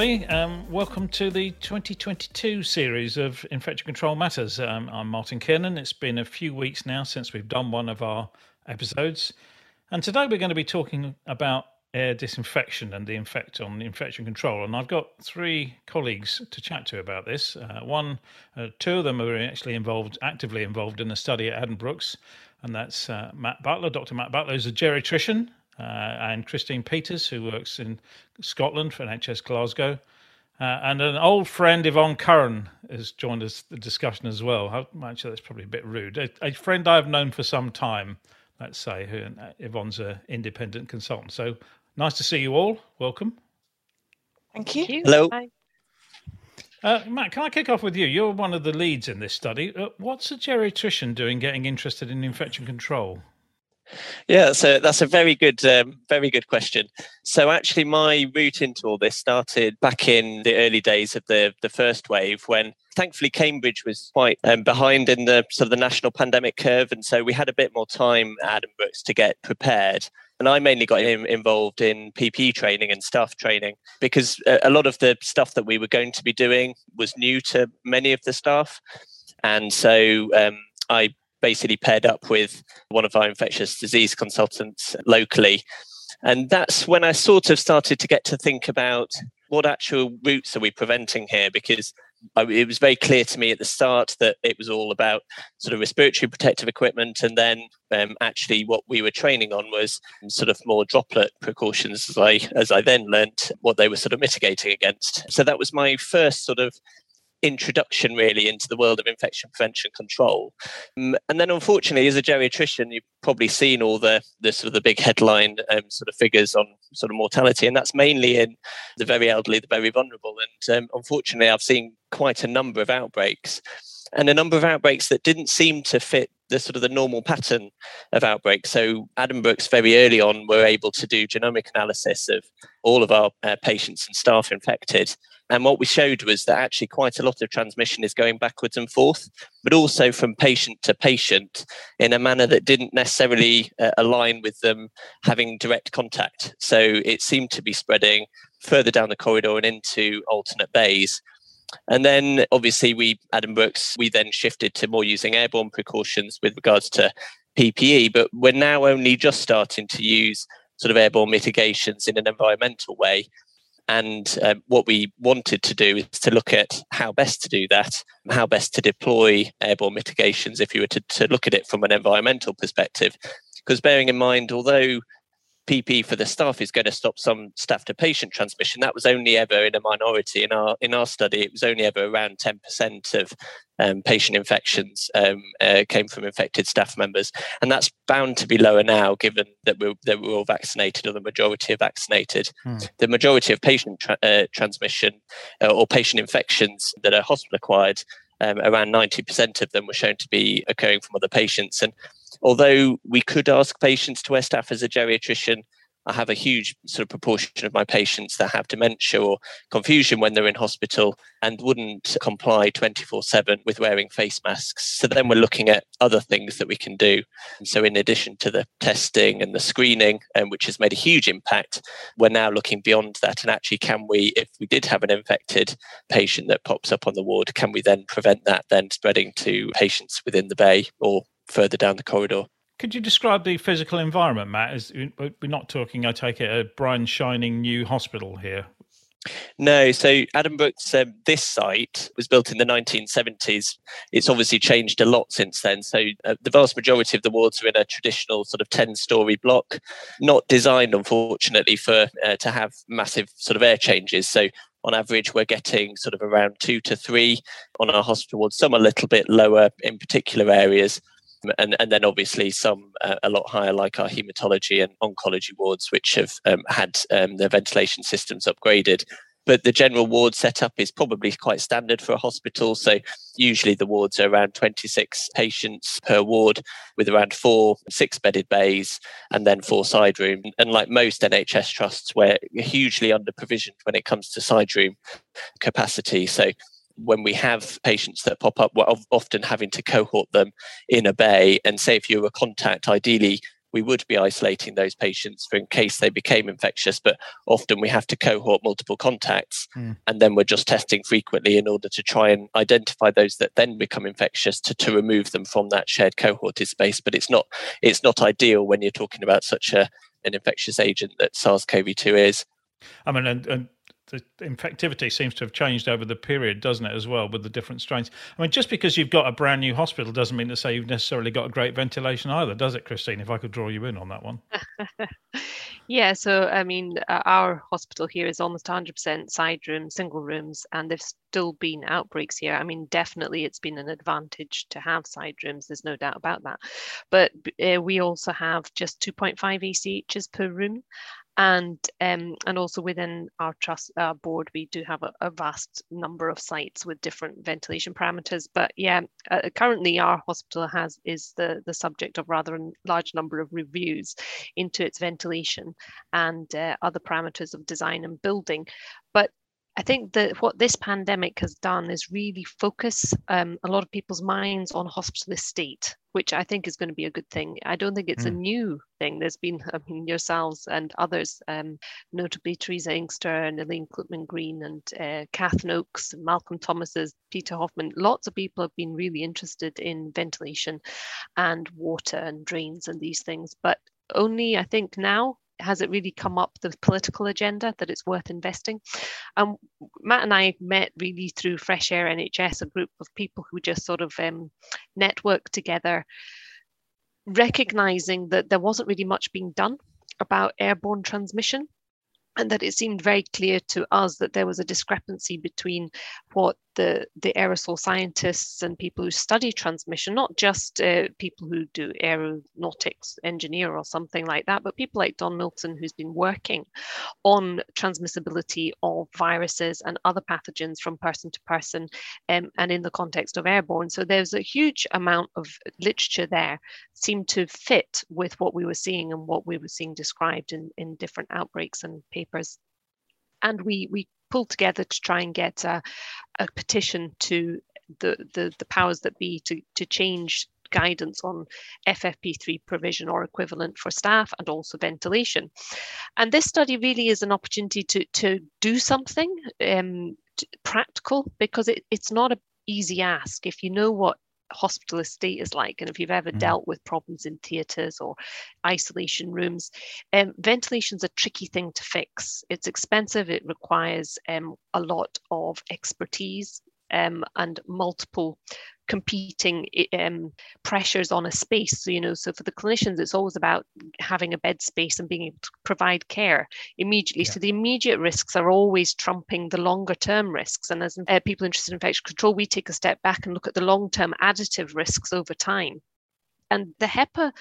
everybody. Welcome to the 2022 series of Infection Control Matters. I'm Martin Kiernan. It's been a few weeks now since we've done one of our episodes. And today we're going to be talking about air disinfection and the effect on infection control. And I've got three colleagues to chat to about this. Two of them are actually actively involved in a study at Addenbrooke's, and that's Matt Butler. Dr. Matt Butler is a geriatrician, and Christine Peters, who works in Scotland for NHS Glasgow. And an old friend, Yvonne Curran, has joined us the discussion as well. Actually, that's probably a bit rude. A friend I've known for some time, let's say, Yvonne's an independent consultant. So nice to see you all. Welcome. Thank you. Hello. Hi. Matt, can I kick off with you? You're one of the leads in this study. What's a geriatrician doing getting interested in infection control? Yeah, so that's a very good question. So actually my route into all this started back in the early days of the first wave, when thankfully Cambridge was quite behind in the sort of the national pandemic curve. And so we had a bit more time at Addenbrooke's to get prepared. And I mainly got involved in PPE training and staff training, because a lot of the stuff that we were going to be doing was new to many of the staff. And so I basically paired up with one of our infectious disease consultants locally. And that's when I sort of started to get to think about what actual routes are we preventing here? Because it was very clear to me at the start that it was all about sort of respiratory protective equipment. And then actually what we were training on was sort of more droplet precautions, as I then learnt what they were sort of mitigating against. So that was my first sort of introduction really into the world of infection prevention control. And then unfortunately, as a geriatrician, you've probably seen all the sort of the big headline sort of figures on sort of mortality, and that's mainly in the very elderly, the very vulnerable. And unfortunately, I've seen quite a number of outbreaks, and a number of outbreaks that didn't seem to fit the sort of the normal pattern of outbreaks. So Addenbrooke's very early on were able to do genomic analysis of all of our patients and staff infected. And what we showed was that actually quite a lot of transmission is going backwards and forth, but also from patient to patient in a manner that didn't necessarily align with them having direct contact. So it seemed to be spreading further down the corridor and into alternate bays. And then obviously Addenbrooke's then shifted to more using airborne precautions with regards to PPE, but we're now only just starting to use sort of airborne mitigations in an environmental way. And what we wanted to do is to look at how best to do that, how best to deploy airborne mitigations if you were to look at it from an environmental perspective. Because bearing in mind, although PPE for the staff is going to stop some staff to patient transmission, that was only ever in a minority. In our study, it was only ever around 10% of patient infections came from infected staff members. And that's bound to be lower now, given that we're all vaccinated, or the majority are vaccinated. The majority of patient transmission or patient infections that are hospital acquired, around 90% of them were shown to be occurring from other patients. And although we could ask patients to wear staff as a geriatrician, I have a huge sort of proportion of my patients that have dementia or confusion when they're in hospital and wouldn't comply 24/7 with wearing face masks. So then we're looking at other things that we can do. So in addition to the testing and the screening, which has made a huge impact, we're now looking beyond that. And actually, can we, if we did have an infected patient that pops up on the ward, can we then prevent that then spreading to patients within the bay or further down the corridor? Could you describe the physical environment, Matt? We're not talking, I take it, a bright, shining new hospital here. No, so Addenbrooke's, this site was built in the 1970s. It's obviously changed a lot since then. So the vast majority of the wards are in a traditional sort of 10-storey block, not designed, unfortunately, for to have massive sort of air changes. So on average, we're getting sort of around 2 to 3 on our hospital wards, some a little bit lower in particular areas. And then obviously some a lot higher, like our haematology and oncology wards, which have had their ventilation systems upgraded. But the general ward setup is probably quite standard for a hospital. So usually the wards are around 26 patients per ward, with around 4 six-bedded bays and then 4 side room. And like most NHS trusts, we're hugely under-provisioned when it comes to side room capacity. So when we have patients that pop up, we're often having to cohort them in a bay. And say if you're a contact, ideally we would be isolating those patients for in case they became infectious, but often we have to cohort multiple contacts and then we're just testing frequently in order to try and identify those that then become infectious to remove them from that shared cohorted space. But it's not ideal when you're talking about such an infectious agent that SARS-CoV-2 is. I mean, and the infectivity seems to have changed over the period, doesn't it, as well, with the different strains? I mean, just because you've got a brand new hospital doesn't mean to say you've necessarily got a great ventilation either, does it, Christine, if I could draw you in on that one? Yeah, so, I mean, our hospital here is almost 100% side rooms, single rooms, and there's still been outbreaks here. I mean, definitely it's been an advantage to have side rooms. There's no doubt about that. But we also have just 2.5 ACHs per room. And also within our trust board, we do have a vast number of sites with different ventilation parameters. But yeah, currently our hospital is the subject of rather a large number of reviews into its ventilation and other parameters of design and building. But I think that what this pandemic has done is really focus a lot of people's minds on hospital estate, which I think is going to be a good thing. I don't think it's a new thing. There's been, I mean, yourselves and others, notably Teresa Inkster and Elaine Klipman-Green and Kath Noakes, Malcolm Thomas's, Peter Hoffman. Lots of people have been really interested in ventilation and water and drains and these things. But only, I think, now has it really come up the political agenda that it's worth investing. Matt and I met really through Fresh Air NHS, a group of people who just sort of networked together, recognising that there wasn't really much being done about airborne transmission, and that it seemed very clear to us that there was a discrepancy between what the aerosol scientists and people who study transmission, not just people who do aeronautics engineer or something like that, but people like Don Milton, who's been working on transmissibility of viruses and other pathogens from person to person and in the context of airborne. So there's a huge amount of literature there seemed to fit with what we were seeing and what we were seeing described in different outbreaks and papers. And we pulled together to try and get a petition to the powers that be to change guidance on FFP3 provision or equivalent for staff and also ventilation. And this study really is an opportunity to do something practical, because it's not an easy ask. If you know what hospital estate is like, and if you've ever dealt with problems in theatres or isolation rooms, ventilation's a tricky thing to fix. It's expensive, it requires a lot of expertise and multiple competing pressures on a space. So, you know, so for the clinicians, it's always about having a bed space and being able to provide care immediately. Yeah. So the immediate risks are always trumping the longer term risks. And as people interested in infection control, we take a step back and look at the long term additive risks over time. And the HEPA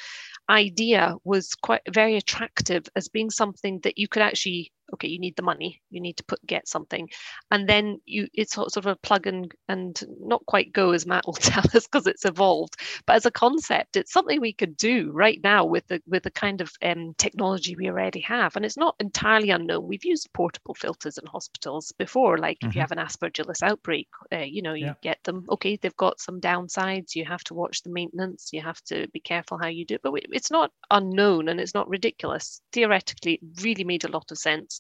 idea was quite very attractive as being something that you could actually, okay, you need the money, you need to get something. And then it's sort of a plug and not quite go, as Matt will tell us, because it's evolved. But as a concept, it's something we could do right now with the kind of technology we already have. And it's not entirely unknown. We've used portable filters in hospitals before, like if you have an Aspergillus outbreak, you get them. Okay, they've got some downsides. You have to watch the maintenance. You have to be careful how you do it. But it's not unknown and it's not ridiculous. Theoretically, it really made a lot of sense.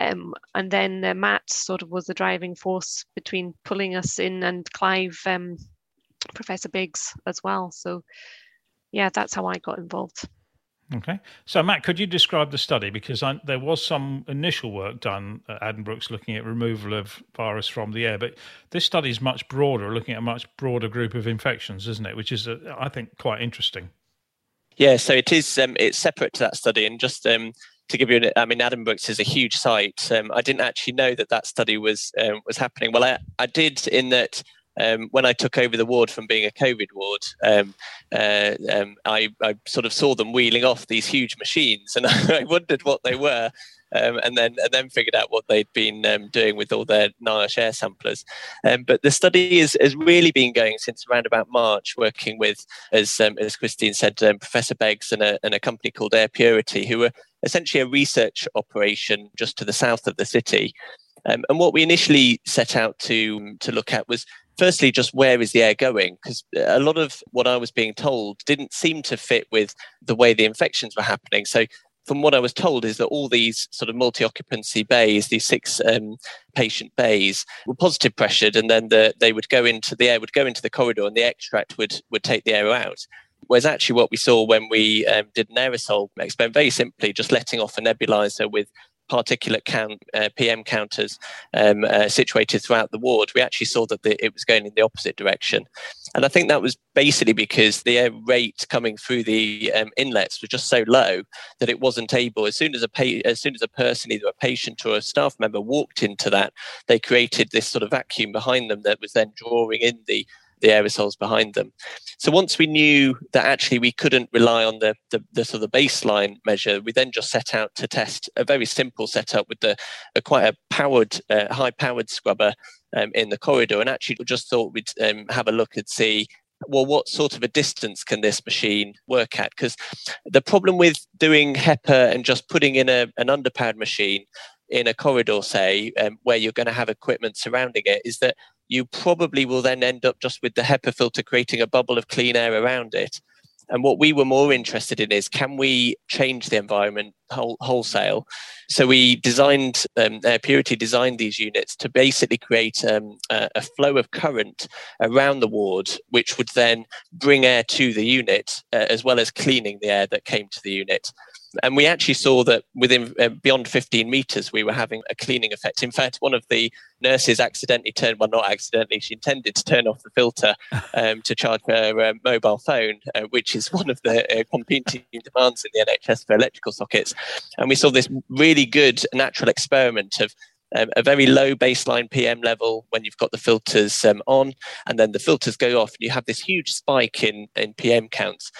And then Matt sort of was the driving force between pulling us in, and Clive, Professor Beggs as well. So, yeah, that's how I got involved. Okay. So, Matt, could you describe the study? Because there was some initial work done at Addenbrooke's looking at removal of virus from the air, but this study is much broader, looking at a much broader group of infections, isn't it? Which is, I think, quite interesting. Yeah, so it is, it's separate to that study, and just... to give you an, I mean, Addenbrooke's is a huge site. I didn't actually know that study was happening. Well, I did, in that when I took over the ward from being a COVID ward, I sort of saw them wheeling off these huge machines, and I wondered what they were, and then figured out what they'd been doing with all their NIOSH air samplers. But the study has really been going since around about March, working with, as Christine said, Professor Beggs and a company called Air Purity, who were essentially a research operation just to the south of the city. And what we initially set out to look at was firstly, just where is the air going? Because a lot of what I was being told didn't seem to fit with the way the infections were happening. So from what I was told is that all these sort of multi-occupancy bays, these 6 patient bays, were positive pressured, and then they would go into the air, would go into the corridor, and the extract would take the air out. Whereas actually what we saw when we did an aerosol experiment, very simply just letting off a nebulizer with particulate count, PM counters situated throughout the ward, we actually saw that it was going in the opposite direction. And I think that was basically because the air rate coming through the inlets was just so low that it wasn't able, as soon as a person, either a patient or a staff member, walked into that, they created this sort of vacuum behind them that was then drawing in the aerosols behind them. So once we knew that actually we couldn't rely on the sort of baseline measure, we then just set out to test a very simple setup with quite a high-powered scrubber in the corridor, and actually just thought we'd have a look and see, well, what sort of a distance can this machine work at? Because the problem with doing HEPA and just putting in an underpowered machine in a corridor, say, where you're going to have equipment surrounding it, is that you probably will then end up just with the HEPA filter creating a bubble of clean air around it. And what we were more interested in is, can we change the environment wholesale? So we designed, Air Purity designed these units to basically create a flow of current around the ward, which would then bring air to the unit, as well as cleaning the air that came to the unit. And we actually saw that within beyond 15 metres, we were having a cleaning effect. In fact, one of the nurses she intended to turn off the filter to charge her mobile phone, which is one of the competing demands in the NHS for electrical sockets. And we saw this really good natural experiment of a very low baseline PM level when you've got the filters on, and then the filters go off and you have this huge spike in PM counts.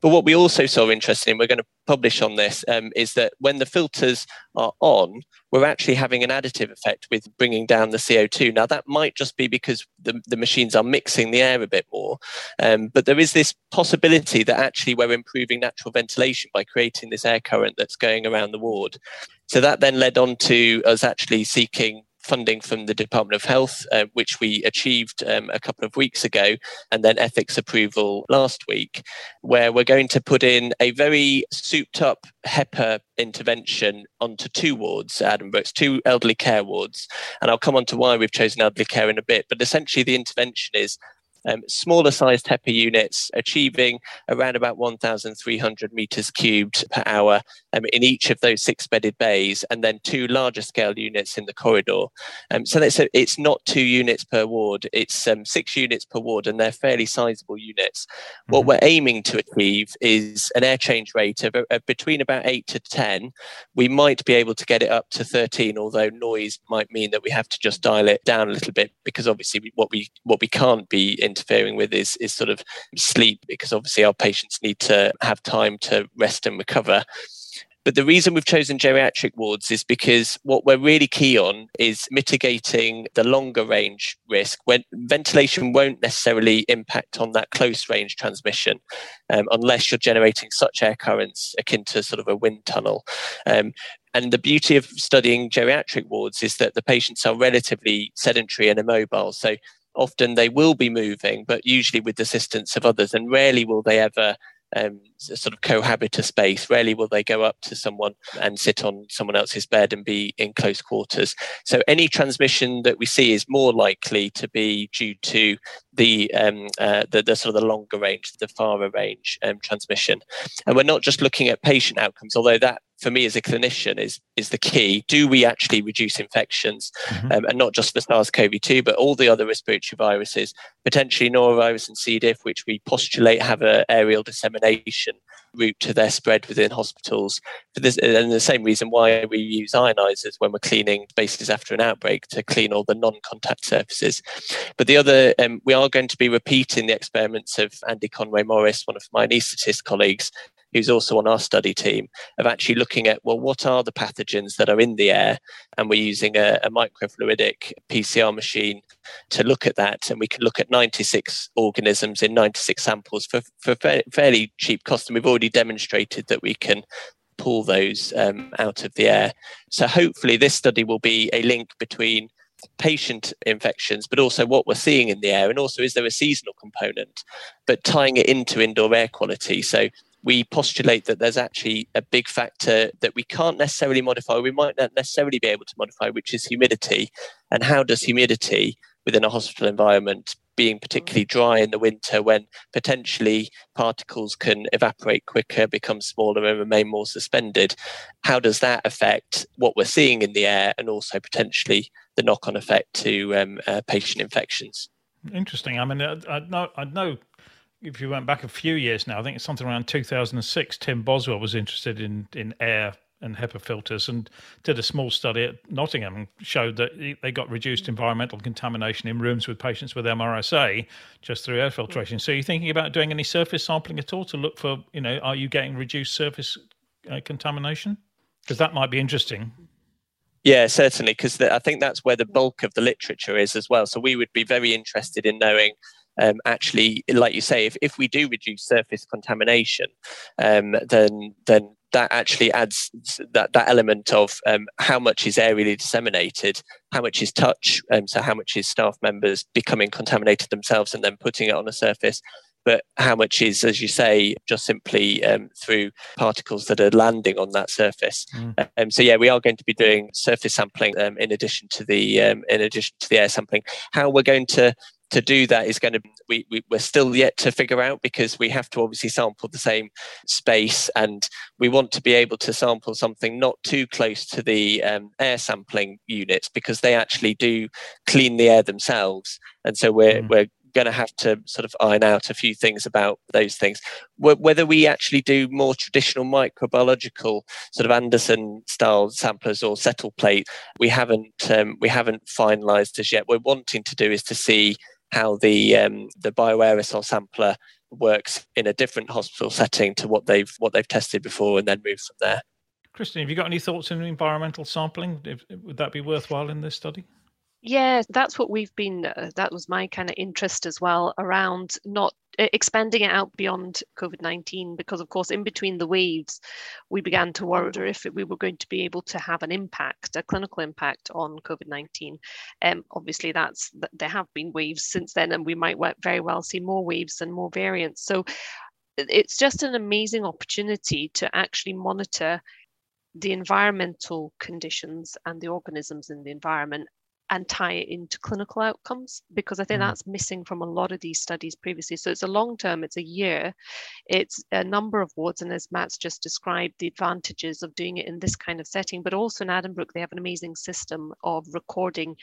But what we also saw interesting, we're going to publish on this, is that when the filters are on, we're actually having an additive effect with bringing down the CO2. Now, that might just be because the machines are mixing the air a bit more, but there is this possibility that actually we're improving natural ventilation by creating this air current that's going around the ward. So that then led on to us actually seeking funding from the Department of Health, which we achieved a couple of weeks ago, and then ethics approval last week, where we're going to put in a very souped up HEPA intervention onto 2 wards at Addenbrooke's, 2 elderly care wards. And I'll come on to why we've chosen elderly care in a bit, but essentially the intervention is smaller sized HEPA units achieving around about 1,300 metres cubed per hour in each of those 6 bedded bays, and then 2 larger scale units in the corridor. So it's not 2 units per ward, it's 6 units per ward, and they're fairly sizable units. Mm-hmm. What we're aiming to achieve is an air change rate of between about 8 to 10. We might be able to get it up to 13, although noise might mean that we have to just dial it down a little bit, because obviously what we can't be interfering with is sort of sleep, because obviously our patients need to have time to rest and recover. But the reason we've chosen geriatric wards is because what we're really key on is mitigating the longer range risk, when ventilation won't necessarily impact on that close range transmission, unless you're generating such air currents akin to sort of a wind tunnel. And the beauty of studying geriatric wards is that the patients are relatively sedentary and immobile. So often they will be moving, but usually with the assistance of others, and rarely will they ever sort of cohabit a space. Rarely will they go up to someone and sit on someone else's bed and be in close quarters. So any transmission that we see is more likely to be due to the sort of the longer range, the farer range transmission. And we're not just looking at patient outcomes, although that, for me as a clinician, is the key. Do we actually reduce infections? Mm-hmm. And not just for SARS-CoV-2, but all the other respiratory viruses, potentially norovirus and C. diff, which we postulate have an aerial dissemination route to their spread within hospitals. For this, and the same reason why we use ionisers when we're cleaning spaces after an outbreak, to clean all the non-contact surfaces. But the other, we are going to be repeating the experiments of Andy Conway-Morris, one of my anaesthetist colleagues, who's also on our study team, of actually looking at, well, what are the pathogens that are in the air? And we're using a microfluidic PCR machine to look at that. And we can look at 96 organisms in 96 samples for fairly cheap cost. And we've already demonstrated that we can pull those out of the air. So hopefully this study will be a link between patient infections, but also what we're seeing in the air, and also is there a seasonal component, but tying it into indoor air quality. So we postulate that there's actually a big factor that we can't necessarily modify, we might not necessarily be able to modify, which is humidity. And how does humidity within a hospital environment, being particularly dry in the winter when potentially particles can evaporate quicker, become smaller and remain more suspended, how does that affect what we're seeing in the air and also potentially the knock-on effect to patient infections? Interesting. I mean, I know if you went back a few years now, I think it's something around 2006, Tim Boswell was interested in air and HEPA filters and did a small study at Nottingham and showed that they got reduced environmental contamination in rooms with patients with MRSA just through air filtration. So you're thinking about doing any surface sampling at all to look for, you know, are you getting reduced surface contamination? Because that might be interesting. Yeah, certainly, because I think that's where the bulk of the literature is as well. So we would be very interested in knowing, actually, like you say, if we do reduce surface contamination, then that actually adds that element of how much is aerially disseminated, how much is touch, so how much is staff members becoming contaminated themselves and then putting it on a surface, but how much is, as you say, just simply through particles that are landing on that surface. So yeah, we are going to be doing surface sampling in addition to the air sampling. How we're going to do that is going to be, we're still yet to figure out, because we have to obviously sample the same space, and we want to be able to sample something not too close to the air sampling units, because they actually do clean the air themselves, and so we're going to have to sort of iron out a few things about those things. Whether we actually do more traditional microbiological sort of Anderson style samplers or settle plate, we haven't finalized as yet. We're wanting to do is to see how the bioaerosol sampler works in a different hospital setting to what they've tested before, and then move from there. Christine, have you got any thoughts on environmental sampling? Would that be worthwhile in this study? Yeah, that's what we've been, that was my kind of interest as well, around not expanding it out beyond COVID-19, because of course in between the waves we began to wonder if we were going to be able to have an impact, a clinical impact on COVID-19. Obviously there have been waves since then, and we might very well see more waves and more variants. So it's just an amazing opportunity to actually monitor the environmental conditions and the organisms in the environment and tie it into clinical outcomes, because I think that's missing from a lot of these studies previously. So it's a long term, it's a year, it's a number of wards, and as Matt's just described, the advantages of doing it in this kind of setting, but also in Addenbrooke, they have an amazing system of recording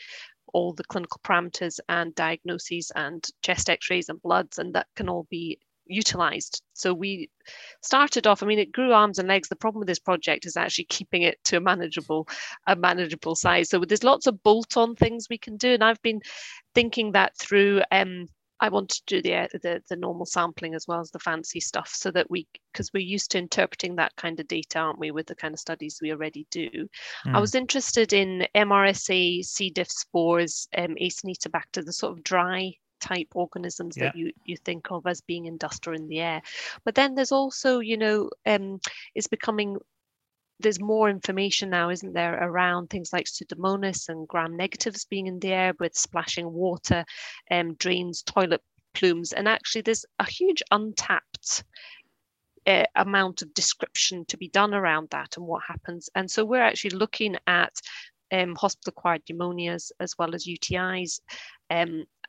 all the clinical parameters and diagnoses and chest x-rays and bloods, and that can all be utilized. So we started off, I mean, it grew arms and legs. The problem with this project is actually keeping it to a manageable size. So there's lots of bolt-on things we can do, and I've been thinking that through. I want to do the normal sampling as well as the fancy stuff, so that because we're used to interpreting that kind of data, aren't we, with the kind of studies we already do. I was interested in MRSA, C. diff spores, Acinetobacter, the sort of dry type organisms that you think of as being industrial in the air. But then there's also, you know, there's more information now, isn't there, around things like Pseudomonas and gram-negatives being in the air with splashing water, drains, toilet plumes. And actually there's a huge untapped amount of description to be done around that and what happens. And so we're actually looking at hospital-acquired pneumonias as well as UTIs,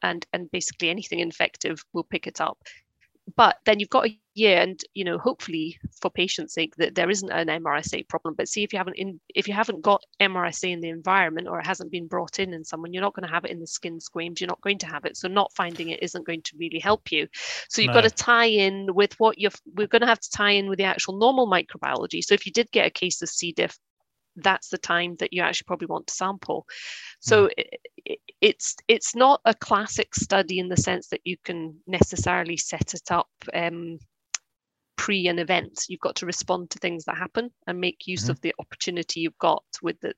and basically anything infective will pick it up. But then you've got a year, and you know, hopefully for patients' sake, that there isn't an MRSA problem. But see, if you haven't got MRSA in the environment, or it hasn't been brought in someone, you're not going to have it in the skin squames. You're not going to have it, so not finding it isn't going to really help you. So you've got to tie in with we're going to have to tie in with the actual normal microbiology. So if you did get a case of C. diff, that's the time that you actually probably want to sample. So it's not a classic study in the sense that you can necessarily set it up pre an event. You've got to respond to things that happen and make use of the opportunity you've got with the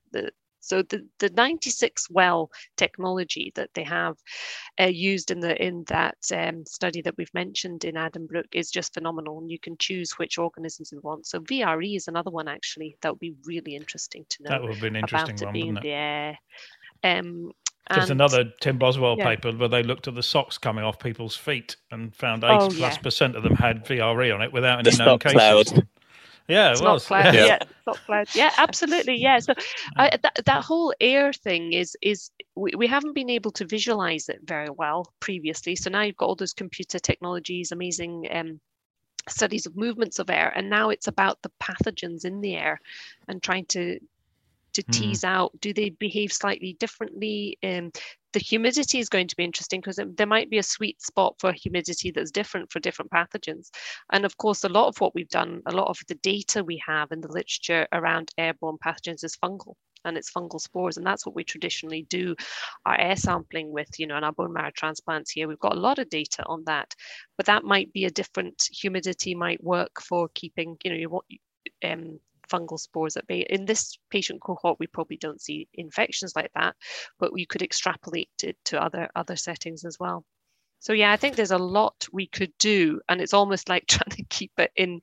96 well technology that they have used in that study that we've mentioned in Addenbrooke is just phenomenal, and you can choose which organisms we want. So VRE is another one, actually, that would be really interesting to know. That would be an interesting one, wouldn't it? There's another Tim Boswell paper where they looked at the socks coming off people's feet and found 80+% of them had VRE on it without any known cases. Cloud. Yeah, it was. Not cloud. Yeah. Yeah, not cloud. Yeah, absolutely. Yeah. So that whole air thing is we haven't been able to visualize it very well previously. So now you've got all those computer technologies, amazing studies of movements of air, and now it's about the pathogens in the air and trying to tease out, do they behave slightly differently? The humidity is going to be interesting because there might be a sweet spot for humidity that's different for different pathogens. And of course, a lot of what we've done, a lot of the data we have in the literature around airborne pathogens is fungal, and it's fungal spores. And that's what we traditionally do our air sampling with, you know, and our bone marrow transplants here. We've got a lot of data on that, but that might be a different humidity might work for keeping, you know, fungal spores at bay. In this patient cohort, we probably don't see infections like that, but we could extrapolate it to other settings as well. So yeah, I think there's a lot we could do, and it's almost like trying to keep it in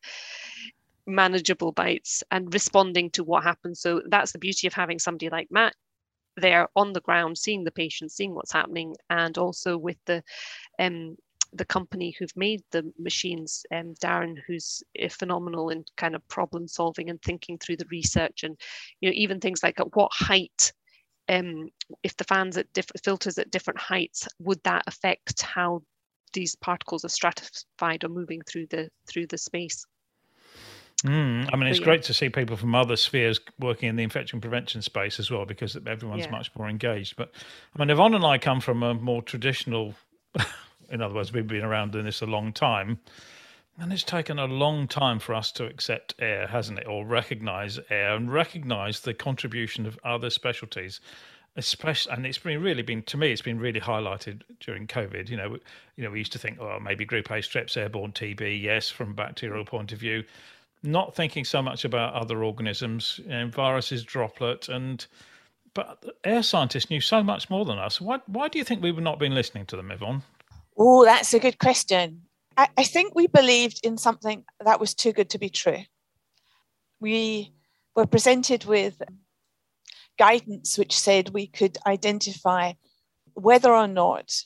manageable bites and responding to what happens. So that's the beauty of having somebody like Matt there on the ground, seeing the patient, seeing what's happening, and also with the company who've made the machines, Darren, who's phenomenal in kind of problem solving and thinking through the research, and you know, even things like at what height, if the fans at filters at different heights, would that affect how these particles are stratified or moving through the space? I mean, it's great to see people from other spheres working in the infection prevention space as well, because everyone's much more engaged. But I mean, Yvonne and I come from a more traditional. In other words, we've been around doing this a long time, and it's taken a long time for us to accept air, hasn't it, or recognise air and recognise the contribution of other specialties, especially. And it's been really highlighted during COVID. You know, we used to think, oh, maybe Group A strep's airborne TB, yes, from a bacterial point of view, not thinking so much about other organisms, viruses, droplet, but air scientists knew so much more than us. Why do you think we've not been listening to them, Yvonne? Oh, that's a good question. I think we believed in something that was too good to be true. We were presented with guidance which said we could identify whether or not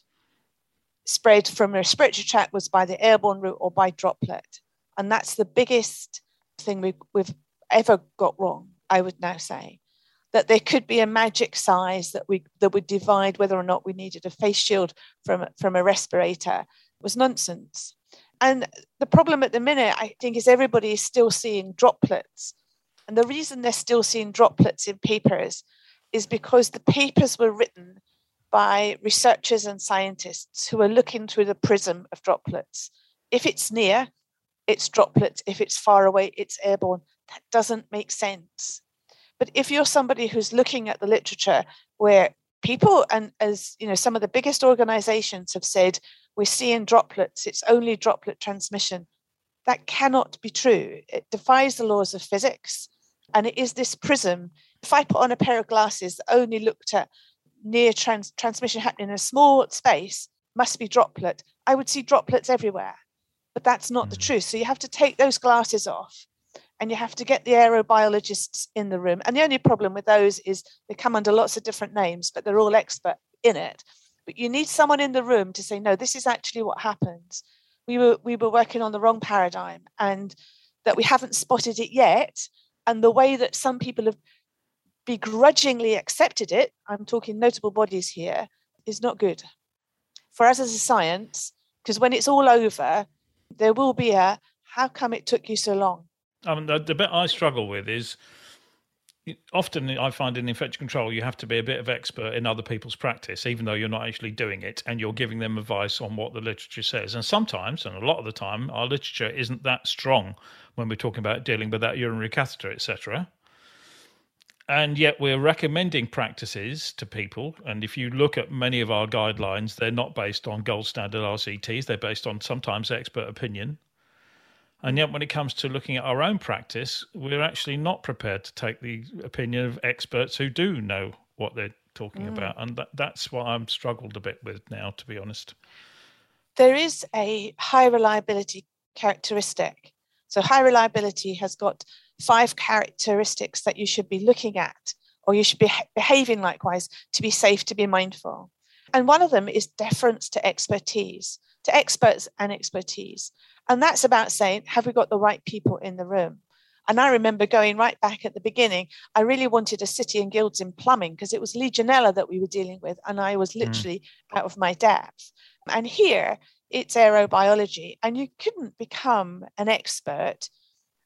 spread from a respiratory tract was by the airborne route or by droplet. And that's the biggest thing we've ever got wrong, I would now say. That there could be a magic size that would divide whether or not we needed a face shield from a respirator was nonsense. And the problem at the minute, I think, is everybody is still seeing droplets. And the reason they're still seeing droplets in papers is because the papers were written by researchers and scientists who are looking through the prism of droplets. If it's near, it's droplets. If it's far away, it's airborne. That doesn't make sense. But if you're somebody who's looking at the literature where people, and as you know, some of the biggest organizations have said, we're seeing droplets, it's only droplet transmission, that cannot be true. It defies the laws of physics. And it is this prism. If I put on a pair of glasses that only looked at near transmission happening in a small space, must be droplet, I would see droplets everywhere. But that's not the truth. So you have to take those glasses off. And you have to get the aerobiologists in the room. And the only problem with those is they come under lots of different names, but they're all expert in it. But you need someone in the room to say, no, this is actually what happens. We were working on the wrong paradigm, and that we haven't spotted it yet. And the way that some people have begrudgingly accepted it, I'm talking notable bodies here, is not good for us as a science, because when it's all over, there will be a, how come it took you so long? I mean, the bit I struggle with is often I find in infection control you have to be a bit of expert in other people's practice, even though you're not actually doing it, and you're giving them advice on what the literature says. And sometimes, and a lot of the time, our literature isn't that strong when we're talking about dealing with that urinary catheter, etc. And yet we're recommending practices to people. And if you look at many of our guidelines, they're not based on gold standard RCTs. They're based on sometimes expert opinion. And yet when it comes to looking at our own practice, we're actually not prepared to take the opinion of experts who do know what they're talking about. And that's what I'm struggled a bit with now, to be honest. There is a high reliability characteristic. So high reliability has got 5 characteristics that you should be looking at or you should be behaving likewise to be safe, to be mindful. And one of them is deference to expertise, to experts and expertise. And that's about saying, have we got the right people in the room? And I remember going right back at the beginning, I really wanted a City and Guilds in plumbing because it was Legionella that we were dealing with. And I was literally out of my depth. And here it's aerobiology. And you couldn't become an expert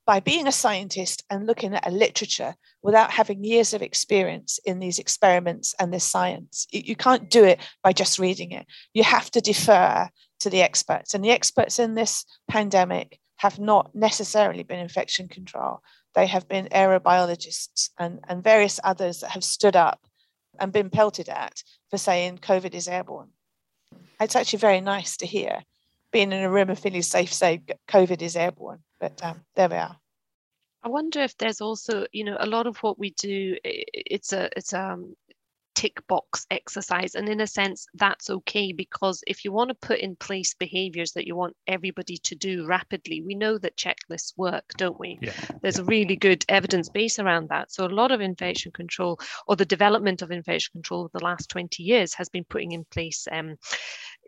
by being a scientist and looking at a literature without having years of experience in these experiments and this science. You can't do it by just reading it. You have to defer to the experts. And the experts in this pandemic have not necessarily been infection control. They have been aerobiologists and various others that have stood up and been pelted at for saying COVID is airborne. It's actually very nice to hear, being in a room of feeling safe, say COVID is airborne. But there we are. I wonder if there's also, you know, a lot of what we do, it's a tick box exercise. And in a sense, that's okay, because if you want to put in place behaviours that you want everybody to do rapidly, we know that checklists work, don't we? Yeah. There's a really good evidence base around that. So a lot of infection control, or the development of infection control over the last 20 years has been putting in place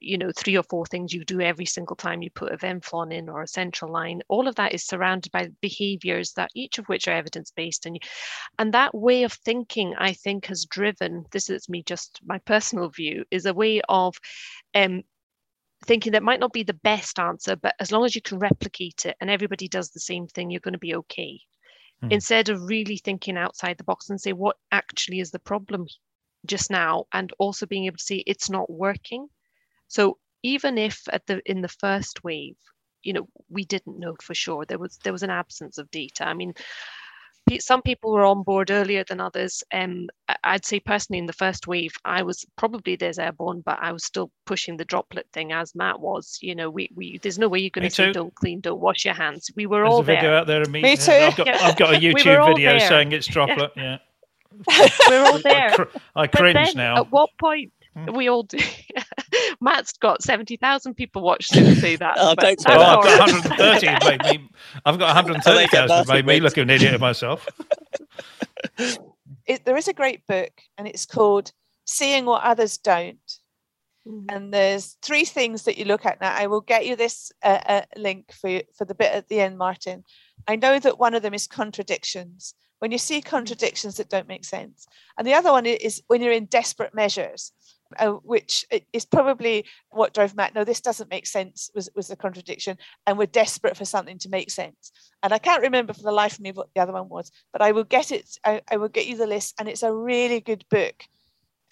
you know, 3 or 4 things you do every single time you put a Venflon in or a central line. All of that is surrounded by behaviours that each of which are evidence-based. And that way of thinking, I think, has driven, this is me, just my personal view, is a way of thinking that might not be the best answer, but as long as you can replicate it and everybody does the same thing, you're going to be okay. Mm. Instead of really thinking outside the box and say, what actually is the problem just now? And also being able to say it's not working. So even if in the first wave, you know, we didn't know for sure, there was an absence of data. I mean, some people were on board earlier than others. I'd say personally in the first wave, I was probably there's airborne, but I was still pushing the droplet thing as Matt was. You know, we there's no way you're going to say don't clean, don't wash your hands. We were all there. There's a video out there of me. Me too. I've got a YouTube video saying it's droplet. Yeah. We're all there. I cringe then, now. At what point? We all do. Matt's got 70,000 people watching him say that. I've got 130. I've got 130,000. Made me look an idiot myself. There is a great book, and it's called "Seeing What Others Don't." Mm-hmm. And there's 3 things that you look at. Now, I will get you this link for the bit at the end, Martin. I know that one of them is contradictions. When you see contradictions that don't make sense, and the other one is when you're in desperate measures. Which is probably what drove Matt. No, this doesn't make sense was the contradiction, and we're desperate for something to make sense. And I can't remember for the life of me what the other one was, but I will get it. I will get you the list, and it's a really good book.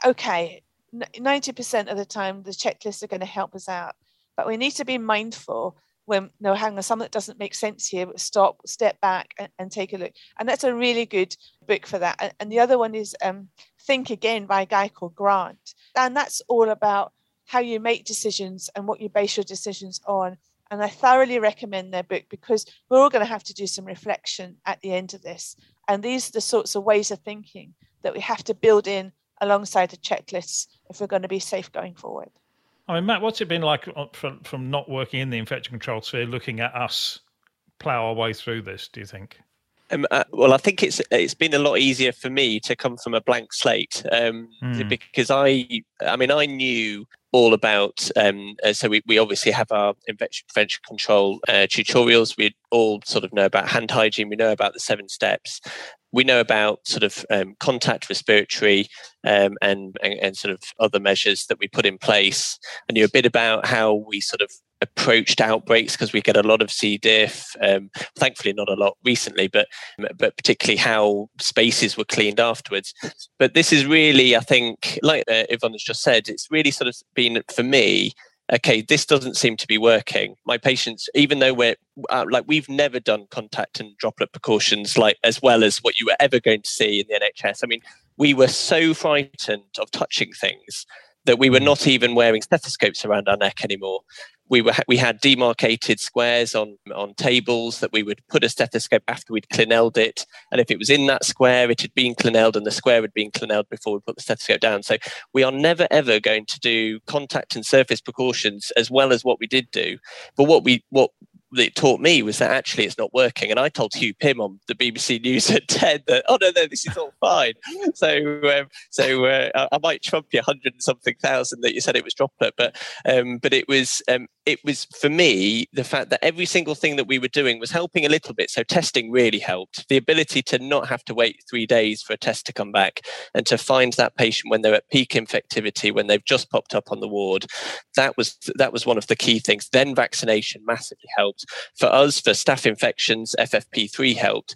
Okay, 90% of the time the checklists are going to help us out, but we need to be mindful when no, hang on, something that doesn't make sense here. But stop, step back, and take a look. And that's a really good book for that. And the other one is Think Again by a guy called Grant. And that's all about how you make decisions and what you base your decisions on. And I thoroughly recommend their book, because we're all going to have to do some reflection at the end of this. And these are the sorts of ways of thinking that we have to build in alongside the checklists if we're going to be safe going forward. I mean, Matt, what's it been like from not working in the infection control sphere, looking at us plough our way through this, do you think? Well, I think it's been a lot easier for me to come from a blank slate because I knew all about. So we obviously have our infection prevention control tutorials. We all sort of know about hand hygiene. We know about the 7 steps. We know about sort of contact, respiratory, and sort of other measures that we put in place. I knew a bit about how we sort of approached outbreaks, because we get a lot of C. diff, thankfully not a lot recently, but particularly how spaces were cleaned afterwards. But this is really, I think, like Yvonne has just said, it's really sort of been, for me, okay, this doesn't seem to be working. My patients, even though we're we've never done contact and droplet precautions like as well as what you were ever going to see in the NHS. I mean, we were so frightened of touching things that we were not even wearing stethoscopes around our neck anymore. We had demarcated squares on tables that we would put a stethoscope after we'd clinelled it. And if it was in that square, it had been clinelled, and the square had been clinelled before we put the stethoscope down. So we are never, ever going to do contact and surface precautions as well as what we did do. But what it taught me was that actually it's not working. And I told Hugh Pym on the BBC News at 10 that, oh, no, this is all fine. So I might trump you 100,000+ that you said it was droplet. But it was for me, the fact that every single thing that we were doing was helping a little bit. So testing really helped. The ability to not have to wait 3 days for a test to come back and to find that patient when they're at peak infectivity, when they've just popped up on the ward. That was one of the key things. Then vaccination massively helped. For us, for staph infections, FFP3 helped.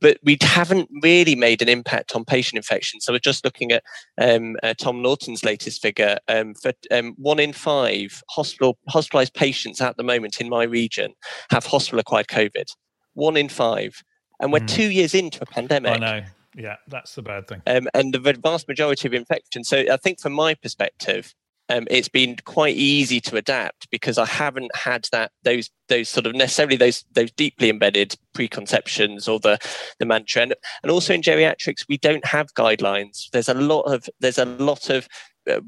But we haven't really made an impact on patient infections. So we're just looking at Tom Norton's latest figure. For 1 in 5 hospitalised patients at the moment in my region have hospital-acquired COVID. 1 in 5. And we're 2 years into a pandemic. I know. Yeah, that's the bad thing. And the vast majority of infections. So I think from my perspective, it's been quite easy to adapt because I haven't had those deeply embedded preconceptions or the mantra. And also in geriatrics, we don't have guidelines. There's a lot of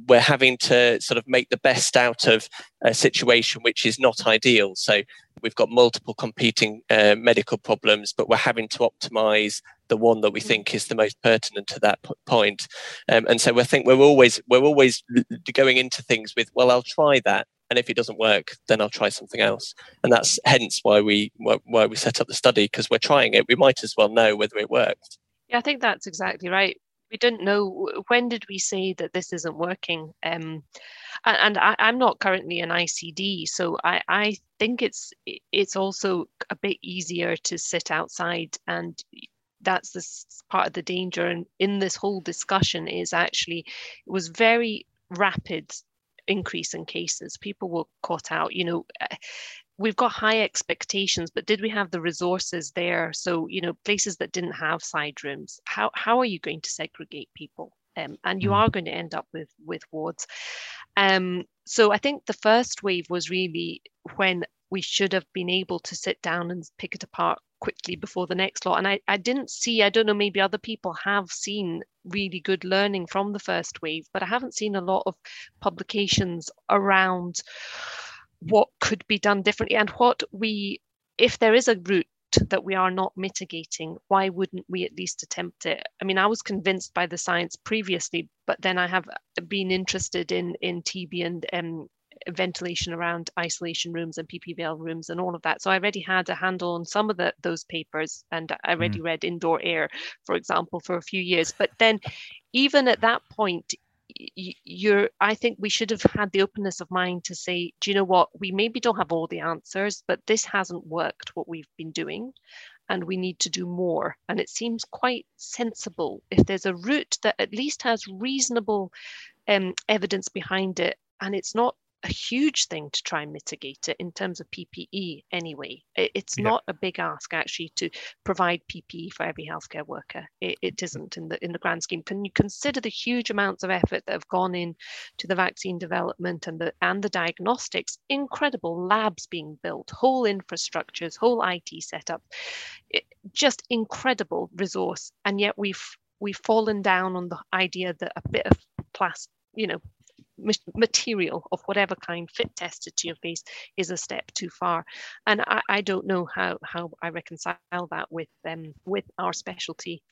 we're having to sort of make the best out of a situation which is not ideal. So we've got multiple competing medical problems, but we're having to optimise the one that we think is the most pertinent to that point. And so I think we're always going into things with, well, I'll try that, and if it doesn't work, then I'll try something else. And that's hence why we set up the study, because we're trying it. We might as well know whether it worked. Yeah, I think that's exactly right. We didn't know, when did we say that this isn't working? And I'm not currently an ICD, so I think it's also a bit easier to sit outside, and that's this part of the danger. And in this whole discussion is actually, it was very rapid increase in cases. People were caught out, you know. We've got high expectations, but did we have the resources there? So, you know, places that didn't have side rooms, how are you going to segregate people? And you are going to end up with wards. So I think the first wave was really when we should have been able to sit down and pick it apart quickly before the next lot. And I didn't see, I don't know, maybe other people have seen really good learning from the first wave, but I haven't seen a lot of publications around what could be done differently, and if there is a route that we are not mitigating, why wouldn't we at least attempt it? I mean, I was convinced by the science previously, but then I have been interested in TB and ventilation around isolation rooms and PPVL rooms and all of that. So I already had a handle on some of those papers, and I already read Indoor Air, for example, for a few years. But then even at that point, I think we should have had the openness of mind to say, do you know what, we maybe don't have all the answers, but this hasn't worked, what we've been doing, and we need to do more. And it seems quite sensible if there's a route that at least has reasonable evidence behind it, and it's not a huge thing to try and mitigate it in terms of PPE anyway. It's not a big ask actually to provide PPE for every healthcare worker. It isn't in the grand scheme. Can you consider the huge amounts of effort that have gone in to the vaccine development and the diagnostics, incredible labs being built, whole infrastructures, whole IT setup, just incredible resource. And yet we've fallen down on the idea that a bit of plastic, you know, material of whatever kind fit tested to your face is a step too far. And I don't know how I reconcile that with our specialty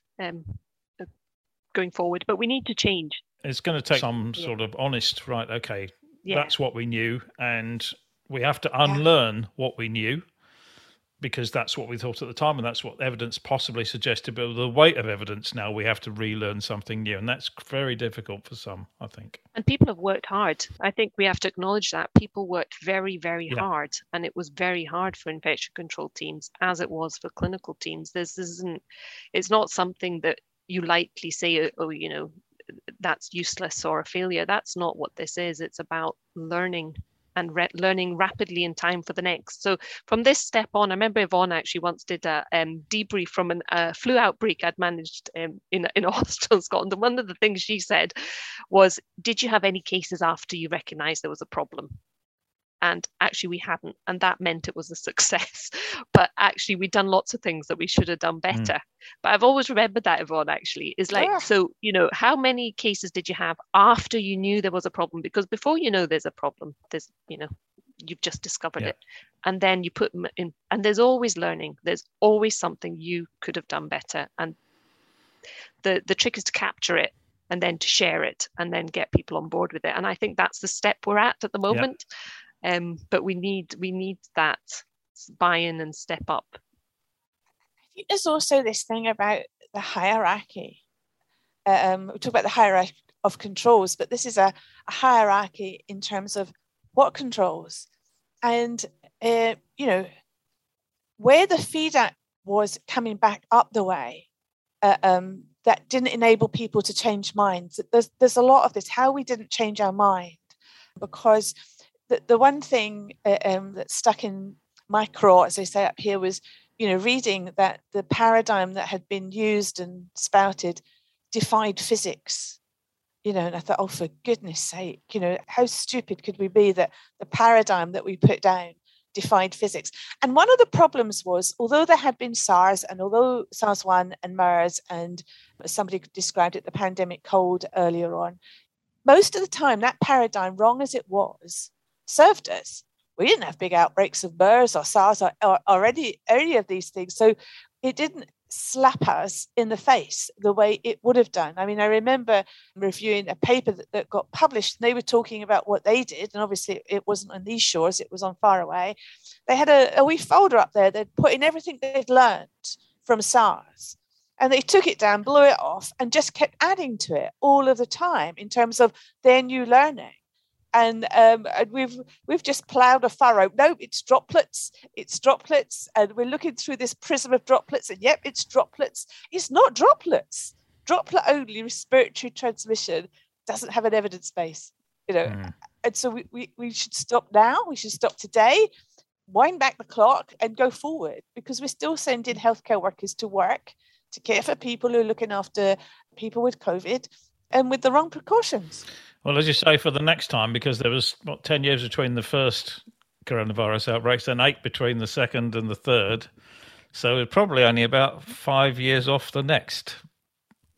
going forward, but we need to change. It's going to take some sort of honest, right, okay, that's what we knew, and we have to unlearn what we knew, because that's what we thought at the time, and that's what evidence possibly suggested, but with the weight of evidence now, we have to relearn something new, and that's very difficult for some, I think. And people have worked hard. I think we have to acknowledge that. People worked very, very hard, and it was very hard for infection control teams, as it was for clinical teams. It's not something that you lightly say, oh, you know, that's useless or a failure. That's not what this is. It's about learning, and learning rapidly in time for the next. So from this step on, I remember Yvonne actually once did a debrief from a flu outbreak I'd managed in a hospital in Scotland. And one of the things she said was, did you have any cases after you recognised there was a problem? And actually we hadn't. And that meant it was a success. But actually we'd done lots of things that we should have done better. But I've always remembered that, Yvonne, actually, is like, so, you know, how many cases did you have after you knew there was a problem? Because before you know there's a problem, there's, you know, you've just discovered it. And then you put them in, and there's always learning. There's always something you could have done better. And the trick is to capture it and then to share it and then get people on board with it. And I think that's the step we're at the moment. But we need that buy-in and step up. I think there's also this thing about the hierarchy. We talk about the hierarchy of controls, but this is a hierarchy in terms of what controls. And, you know, where the feedback was coming back up the way, that didn't enable people to change minds. There's a lot of this, how we didn't change our mind, because the one thing that stuck in my craw, as they say up here, was, you know, reading that the paradigm that had been used and spouted defied physics, you know, and I thought, oh, for goodness sake, you know, how stupid could we be that the paradigm that we put down defied physics? And one of the problems was, although there had been SARS, and although SARS-1 and MERS, and somebody described it, the pandemic cold earlier on, most of the time that paradigm, wrong as it was, served us. We didn't have big outbreaks of MERS or SARS or any of these things. So it didn't slap us in the face the way it would have done. I mean, I remember reviewing a paper that got published, and they were talking about what they did. And obviously it wasn't on these shores, it was on far away. They had a wee folder up there. They'd put in everything they'd learned from SARS. And they took it down, blew it off, and just kept adding to it all of the time in terms of their new learning. And we've just ploughed a furrow. No, it's droplets, and we're looking through this prism of droplets, and yep, it's droplets. It's not droplets. Droplet-only respiratory transmission doesn't have an evidence base, you know. And so we should stop now. We should stop today, wind back the clock, and go forward, because we're still sending healthcare workers to work to care for people who are looking after people with COVID and with the wrong precautions. Well, as you say, for the next time, because there was, what, 10 years between the first coronavirus outbreaks and 8 between the second and the third. So we're probably only about 5 years off the next,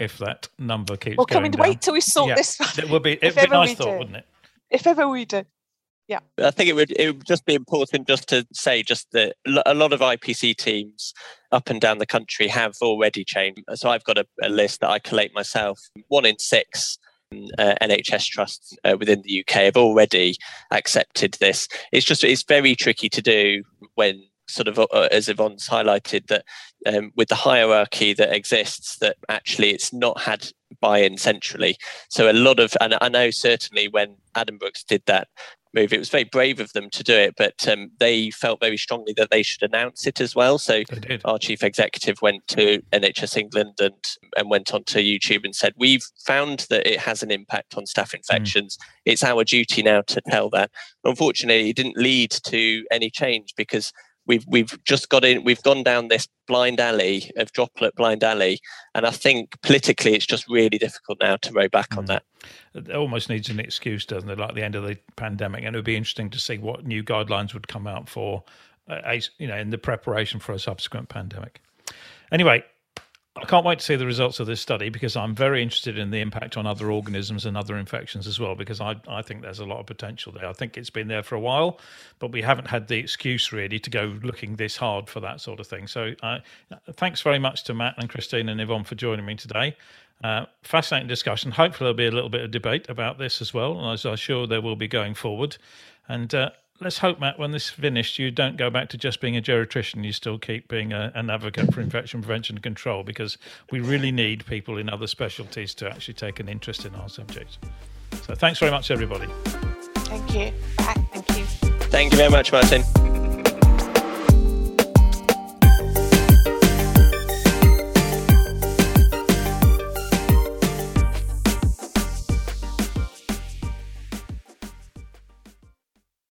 if that number keeps going down. Well, can we wait till we sort this one? It'd be nice thought, wouldn't it? If ever we do. Yeah. I think it would just be important just to say just that a lot of IPC teams up and down the country have already changed. So I've got a list that I collate myself. 1 in 6 NHS trusts within the UK have already accepted this. It's very tricky to do when sort of, as Yvonne's highlighted, that with the hierarchy that exists, that actually it's not had buy-in centrally. So a lot of, and I know certainly when Addenbrooke's did that move, it was very brave of them to do it, but they felt very strongly that they should announce it as well. So our chief executive went to NHS England and went onto YouTube and said, we've found that it has an impact on staph infections. It's our duty now to tell that. Unfortunately, it didn't lead to any change, because we've just got in. We've gone down this droplet blind alley, and I think politically it's just really difficult now to row back on that. It almost needs an excuse, doesn't it? Like the end of the pandemic, and it would be interesting to see what new guidelines would come out for, you know, in the preparation for a subsequent pandemic. Anyway, I can't wait to see the results of this study, because I'm very interested in the impact on other organisms and other infections as well, because I think there's a lot of potential there. I think it's been there for a while, but we haven't had the excuse really to go looking this hard for that sort of thing. So thanks very much to Matt and Christine and Yvonne for joining me today. Fascinating discussion. Hopefully there'll be a little bit of debate about this as well, and as I'm sure there will be going forward. And let's hope, Matt, when this is finished, you don't go back to just being a geriatrician. You still keep being an advocate for infection prevention and control, because we really need people in other specialties to actually take an interest in our subject. So thanks very much, everybody. Thank you. Thank you. Thank you very much, Martin.